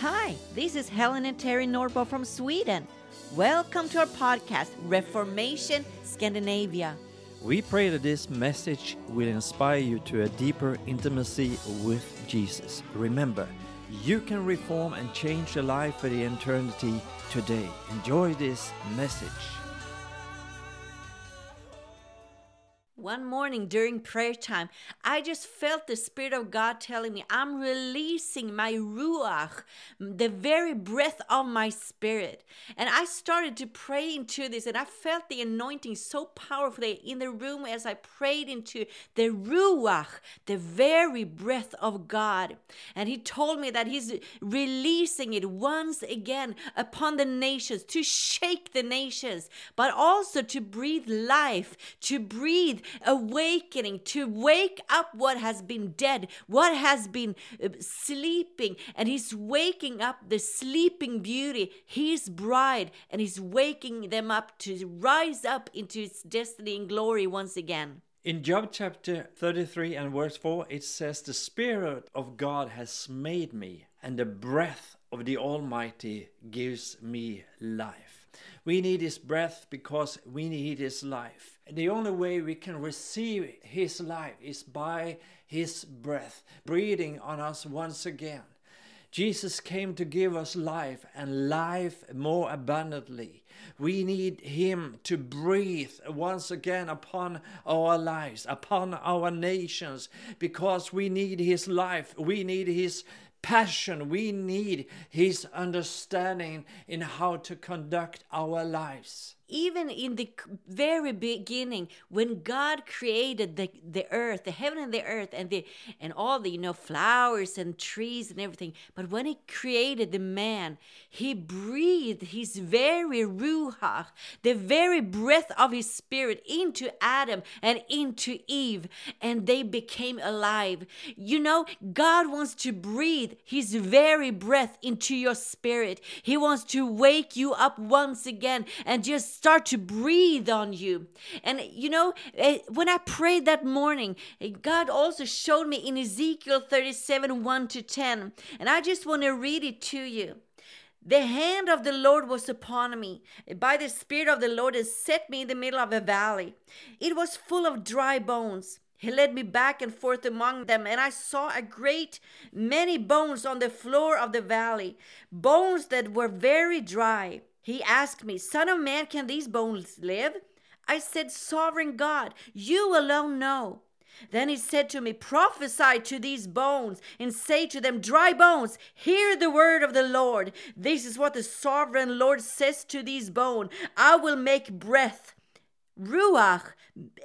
Hi, this is Helen and Terry Norbo from Sweden. Welcome to our podcast, Reformation Scandinavia. We pray that this message will inspire you to a deeper intimacy with Jesus. Remember, you can reform and change your life for the eternity today. Enjoy this message. One morning during prayer time, I just felt the Spirit of God telling me, I'm releasing my Ruach, the very breath of my Spirit. And I started to pray into this, and I felt the anointing so powerfully in the room as I prayed into the Ruach, the very breath of God. And He told me that He's releasing it once again upon the nations, to shake the nations, but also to breathe life, to breathe awakening, to wake up what has been dead, what has been sleeping. And He's waking up the sleeping beauty, His bride, and He's waking them up to rise up into its destiny and glory once again. In Job chapter 33 and verse 4, it says, "The Spirit of God has made me, and the breath of the Almighty gives me life." We need His breath because we need His life. And the only way we can receive His life is by His breath, breathing on us once again. Jesus came to give us life and life more abundantly. We need Him to breathe once again upon our lives, upon our nations, because we need His life, we need His passion, we need His understanding in how to conduct our lives. Even in the very beginning, when God created the earth, the heaven and the earth, and all the flowers and trees and everything, but when He created the man, He breathed His very Ruach, the very breath of His Spirit, into Adam and into Eve, and they became alive. God wants to breathe His very breath into your spirit. He wants to wake you up once again and just start to breathe on you. And when I prayed that morning, God also showed me in Ezekiel 37, 1-10. And I just want to read it to you. "The hand of the Lord was upon me by the Spirit of the Lord, and set me in the middle of a valley. It was full of dry bones. He led me back and forth among them, and I saw a great many bones on the floor of the valley, bones that were very dry. He asked me, 'Son of man, can these bones live?' I said, 'Sovereign God, you alone know.' Then He said to me, 'Prophesy to these bones and say to them, dry bones, hear the word of the Lord. This is what the sovereign Lord says to these bones. I will make breath, Ruach,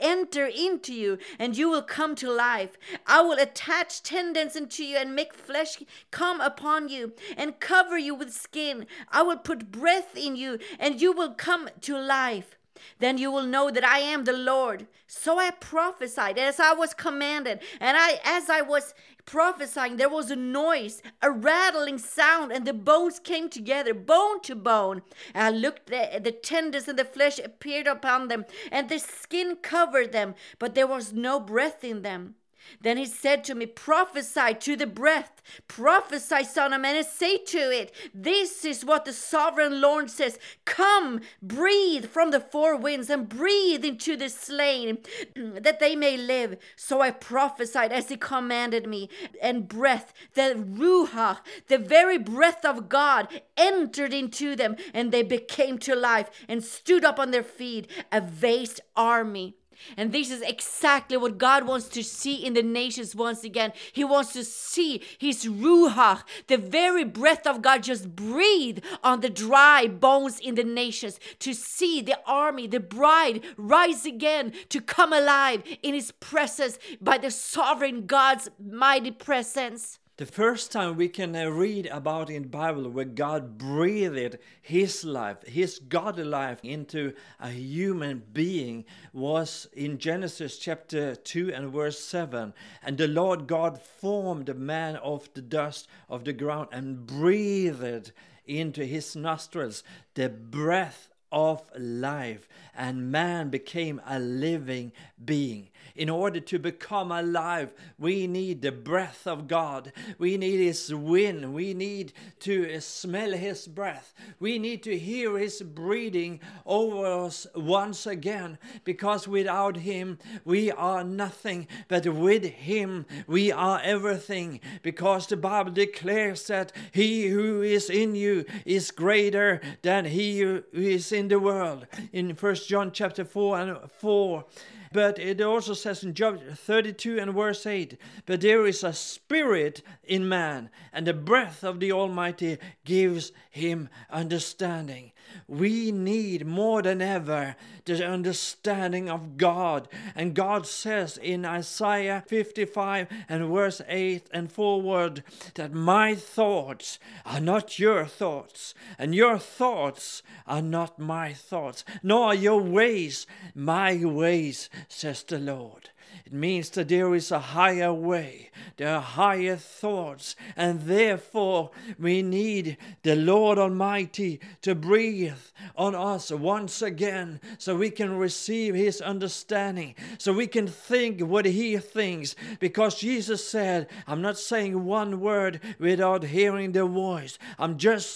enter into you, and you will come to life. I will attach tendons unto you and make flesh come upon you and cover you with skin. I will put breath in you, and you will come to life. Then you will know that I am the Lord.' So I prophesied as I was commanded, and as I was prophesying, there was a noise, a rattling sound, and the bones came together, bone to bone. I looked, the tendons and the flesh appeared upon them, and the skin covered them, but there was no breath in them. Then He said to me, 'Prophesy to the breath. Prophesy, son of man, and say to it, this is what the sovereign Lord says. Come, breathe from the four winds and breathe into the slain, that they may live.' So I prophesied as He commanded me, and breath, the Ruach, the very breath of God, entered into them, and they became to life and stood up on their feet, a vast army." And this is exactly what God wants to see in the nations once again. He wants to see His Ruach, the very breath of God, just breathe on the dry bones in the nations, to see the army, the bride, rise again, to come alive in His presence, by the sovereign God's mighty presence. The first time we can read about in the Bible where God breathed His life, His godly life, into a human being was in Genesis chapter 2 and verse 7. "And the Lord God formed a man of the dust of the ground and breathed into his nostrils the breath of life, and man became a living being. In order to become alive, we need the breath of God. We need his wind. We need to smell his breath. We need to hear his breathing over us once again, because without him we are nothing, but with him we are everything, because the Bible declares that he who is in you is greater than he who is in the world, in 1 John chapter 4 and 4. But it also says in Job 32 and verse 8, but there is a spirit in man, and the breath of the Almighty gives him understanding. We need more than ever the understanding of God. And God says in Isaiah 55 and verse 8 and forward that my thoughts are not your thoughts, and your thoughts are not my thoughts, nor are your ways my ways, says the Lord. It means that there is a higher way, there are higher thoughts, and therefore we need the Lord Almighty to breathe on us once again, so we can receive his understanding, so we can think what he thinks, because Jesus said, I'm not saying one word without hearing the voice. I'm just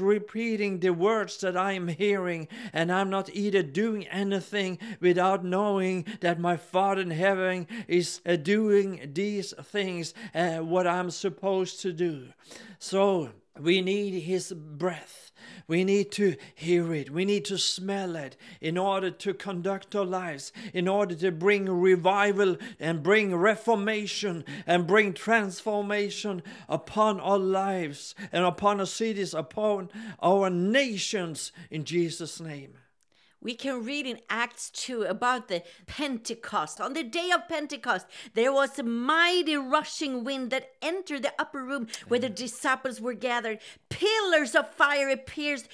repeating the words that I am hearing, and I'm not either doing anything without knowing that my Father in heaven is doing these things, what I'm supposed to do. So we need his breath. We need to hear it. We need to smell it in order to conduct our lives, in order to bring revival and bring reformation and bring transformation upon our lives and upon our cities, upon our nations, in Jesus' name. We can read in Acts 2 about the Pentecost. On the day of Pentecost, there was a mighty rushing wind that entered the upper room where the disciples were gathered. Pillars of fire appeared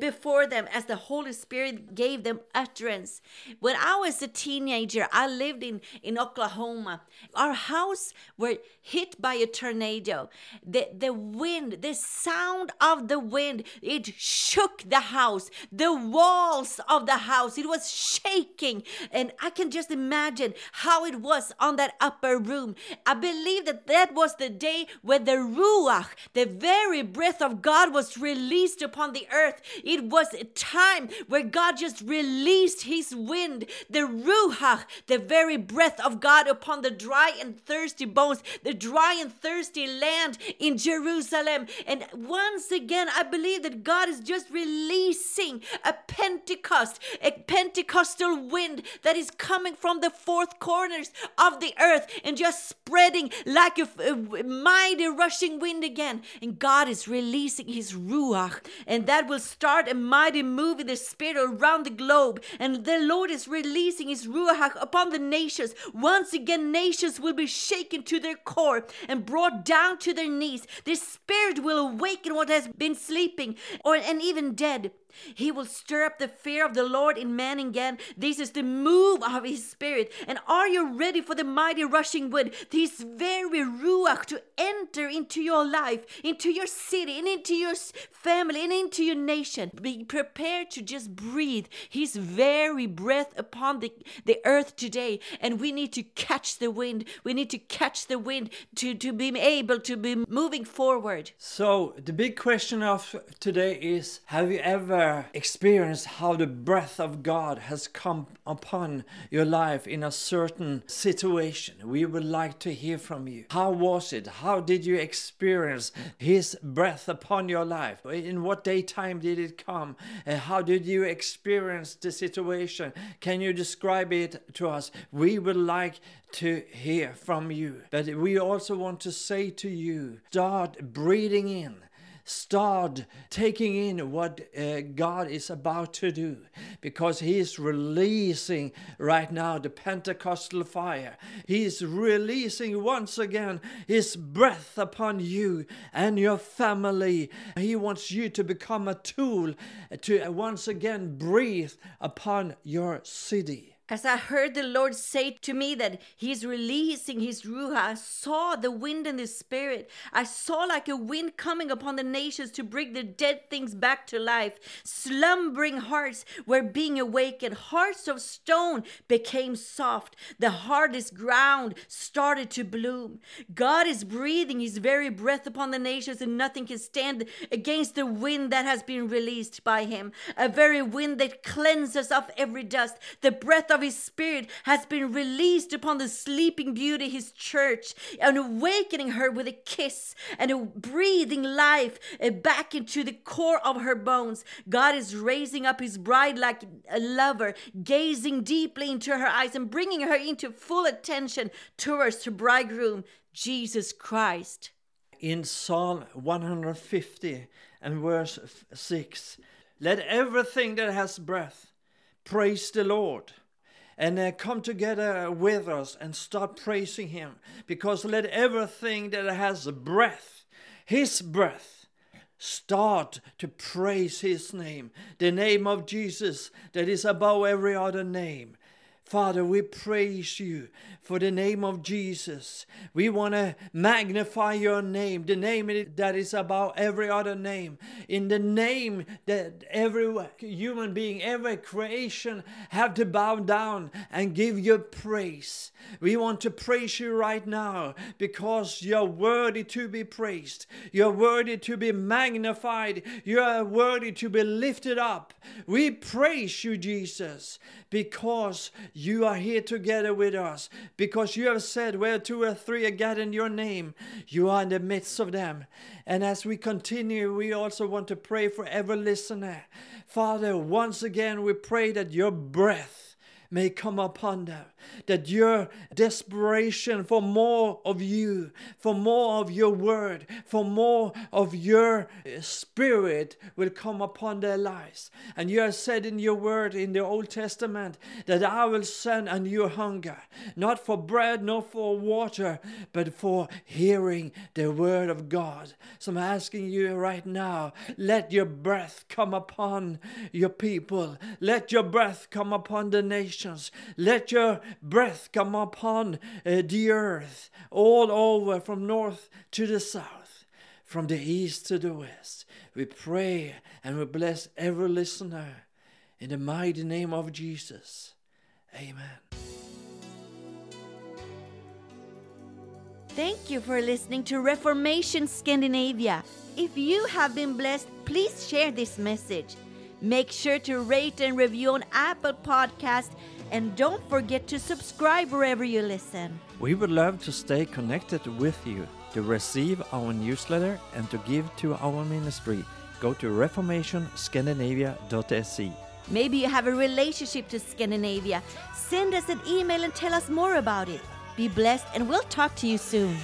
before them as the Holy Spirit gave them utterance. When I was a teenager, I lived in Oklahoma. Our house were hit by a tornado. The wind, the sound of the wind, it shook the house. The walls of the house, it was shaking, and I can just imagine how it was on that upper room. I believe that was the day when the Ruach, the very breath of God, was released upon the earth. It was a time where God just released his wind, the Ruach, the very breath of God, upon the dry and thirsty bones, the dry and thirsty land in Jerusalem. And once again, I believe that God is just releasing a Pentecostal wind that is coming from the four corners of the earth and just spreading like a mighty rushing wind again. And God is releasing his Ruach, and that will start a mighty move in the spirit around the globe. And the Lord is releasing his Ruach upon the nations. Once again, nations will be shaken to their core and brought down to their knees. The spirit will awaken what has been sleeping and even dead. He will stir up the fear of the Lord in man again. This is the move of his spirit. And are you ready for the mighty rushing wind, this very Ruach, to enter into your life, into your city, and into your family, and into your nation? Be prepared to just breathe his very breath upon the earth today. And we need to catch the wind. We need to catch the wind to be able to be moving forward. So the big question of today is, have you ever experience how the breath of God has come upon your life in a certain situation? We would like to hear from you. How was it? How did you experience his breath upon your life? In what daytime did it come? And how did you experience the situation? Can you describe it to us? We would like to hear from you. But we also want to say to you, start breathing in. Start taking in what God is about to do, because he is releasing right now the Pentecostal fire. He is releasing once again his breath upon you and your family. He wants you to become a tool to once again breathe upon your city. As I heard the Lord say to me that He's releasing His Ruach, I saw the wind in the Spirit. I saw like a wind coming upon the nations to bring the dead things back to life. Slumbering hearts were being awakened. Hearts of stone became soft. The hardest ground started to bloom. God is breathing His very breath upon the nations, and nothing can stand against the wind that has been released by Him. A very wind that cleanses of every dust. The breath of His Spirit has been released upon the sleeping beauty, His church, and awakening her with a kiss and a breathing life back into the core of her bones. God is raising up His bride like a lover, gazing deeply into her eyes and bringing her into full attention towards her bridegroom, Jesus Christ. In Psalm 150 and verse 6, let everything that has breath praise the Lord. And come together with us and start praising Him. Because let everything that has breath, His breath, start to praise His name. The name of Jesus that is above every other name. Father, we praise You for the name of Jesus. We want to magnify Your name, the name that is above every other name, in the name that every human being, every creation have to bow down and give You praise. We want to praise You right now because You're worthy to be praised. You're worthy to be magnified. You're worthy to be lifted up. We praise You, Jesus, because You are here together with us, because You have said where two or three are gathered in Your name, You are in the midst of them. And as we continue, we also want to pray for every listener. Father, once again, we pray that Your breath may come upon them, that Your desperation for more of You, for more of Your word, for more of Your Spirit will come upon their lives. And You have said in Your word in the Old Testament that I will send a new hunger, not for bread, nor for water, but for hearing the word of God. So I'm asking You right now, let Your breath come upon Your people. Let Your breath come upon the nation. Let Your breath come upon the earth, all over, from north to the south, from the east to the west. We pray and we bless every listener in the mighty name of Jesus. Amen. Thank you for listening to Reformation Scandinavia. If you have been blessed, please share this message. Make sure to rate and review on Apple Podcasts, and don't forget to subscribe wherever you listen. We would love to stay connected with you. To receive our newsletter and to give to our ministry, go to reformationscandinavia.se. Maybe you have a relationship to Scandinavia. Send us an email and tell us more about it. Be blessed, and we'll talk to you soon.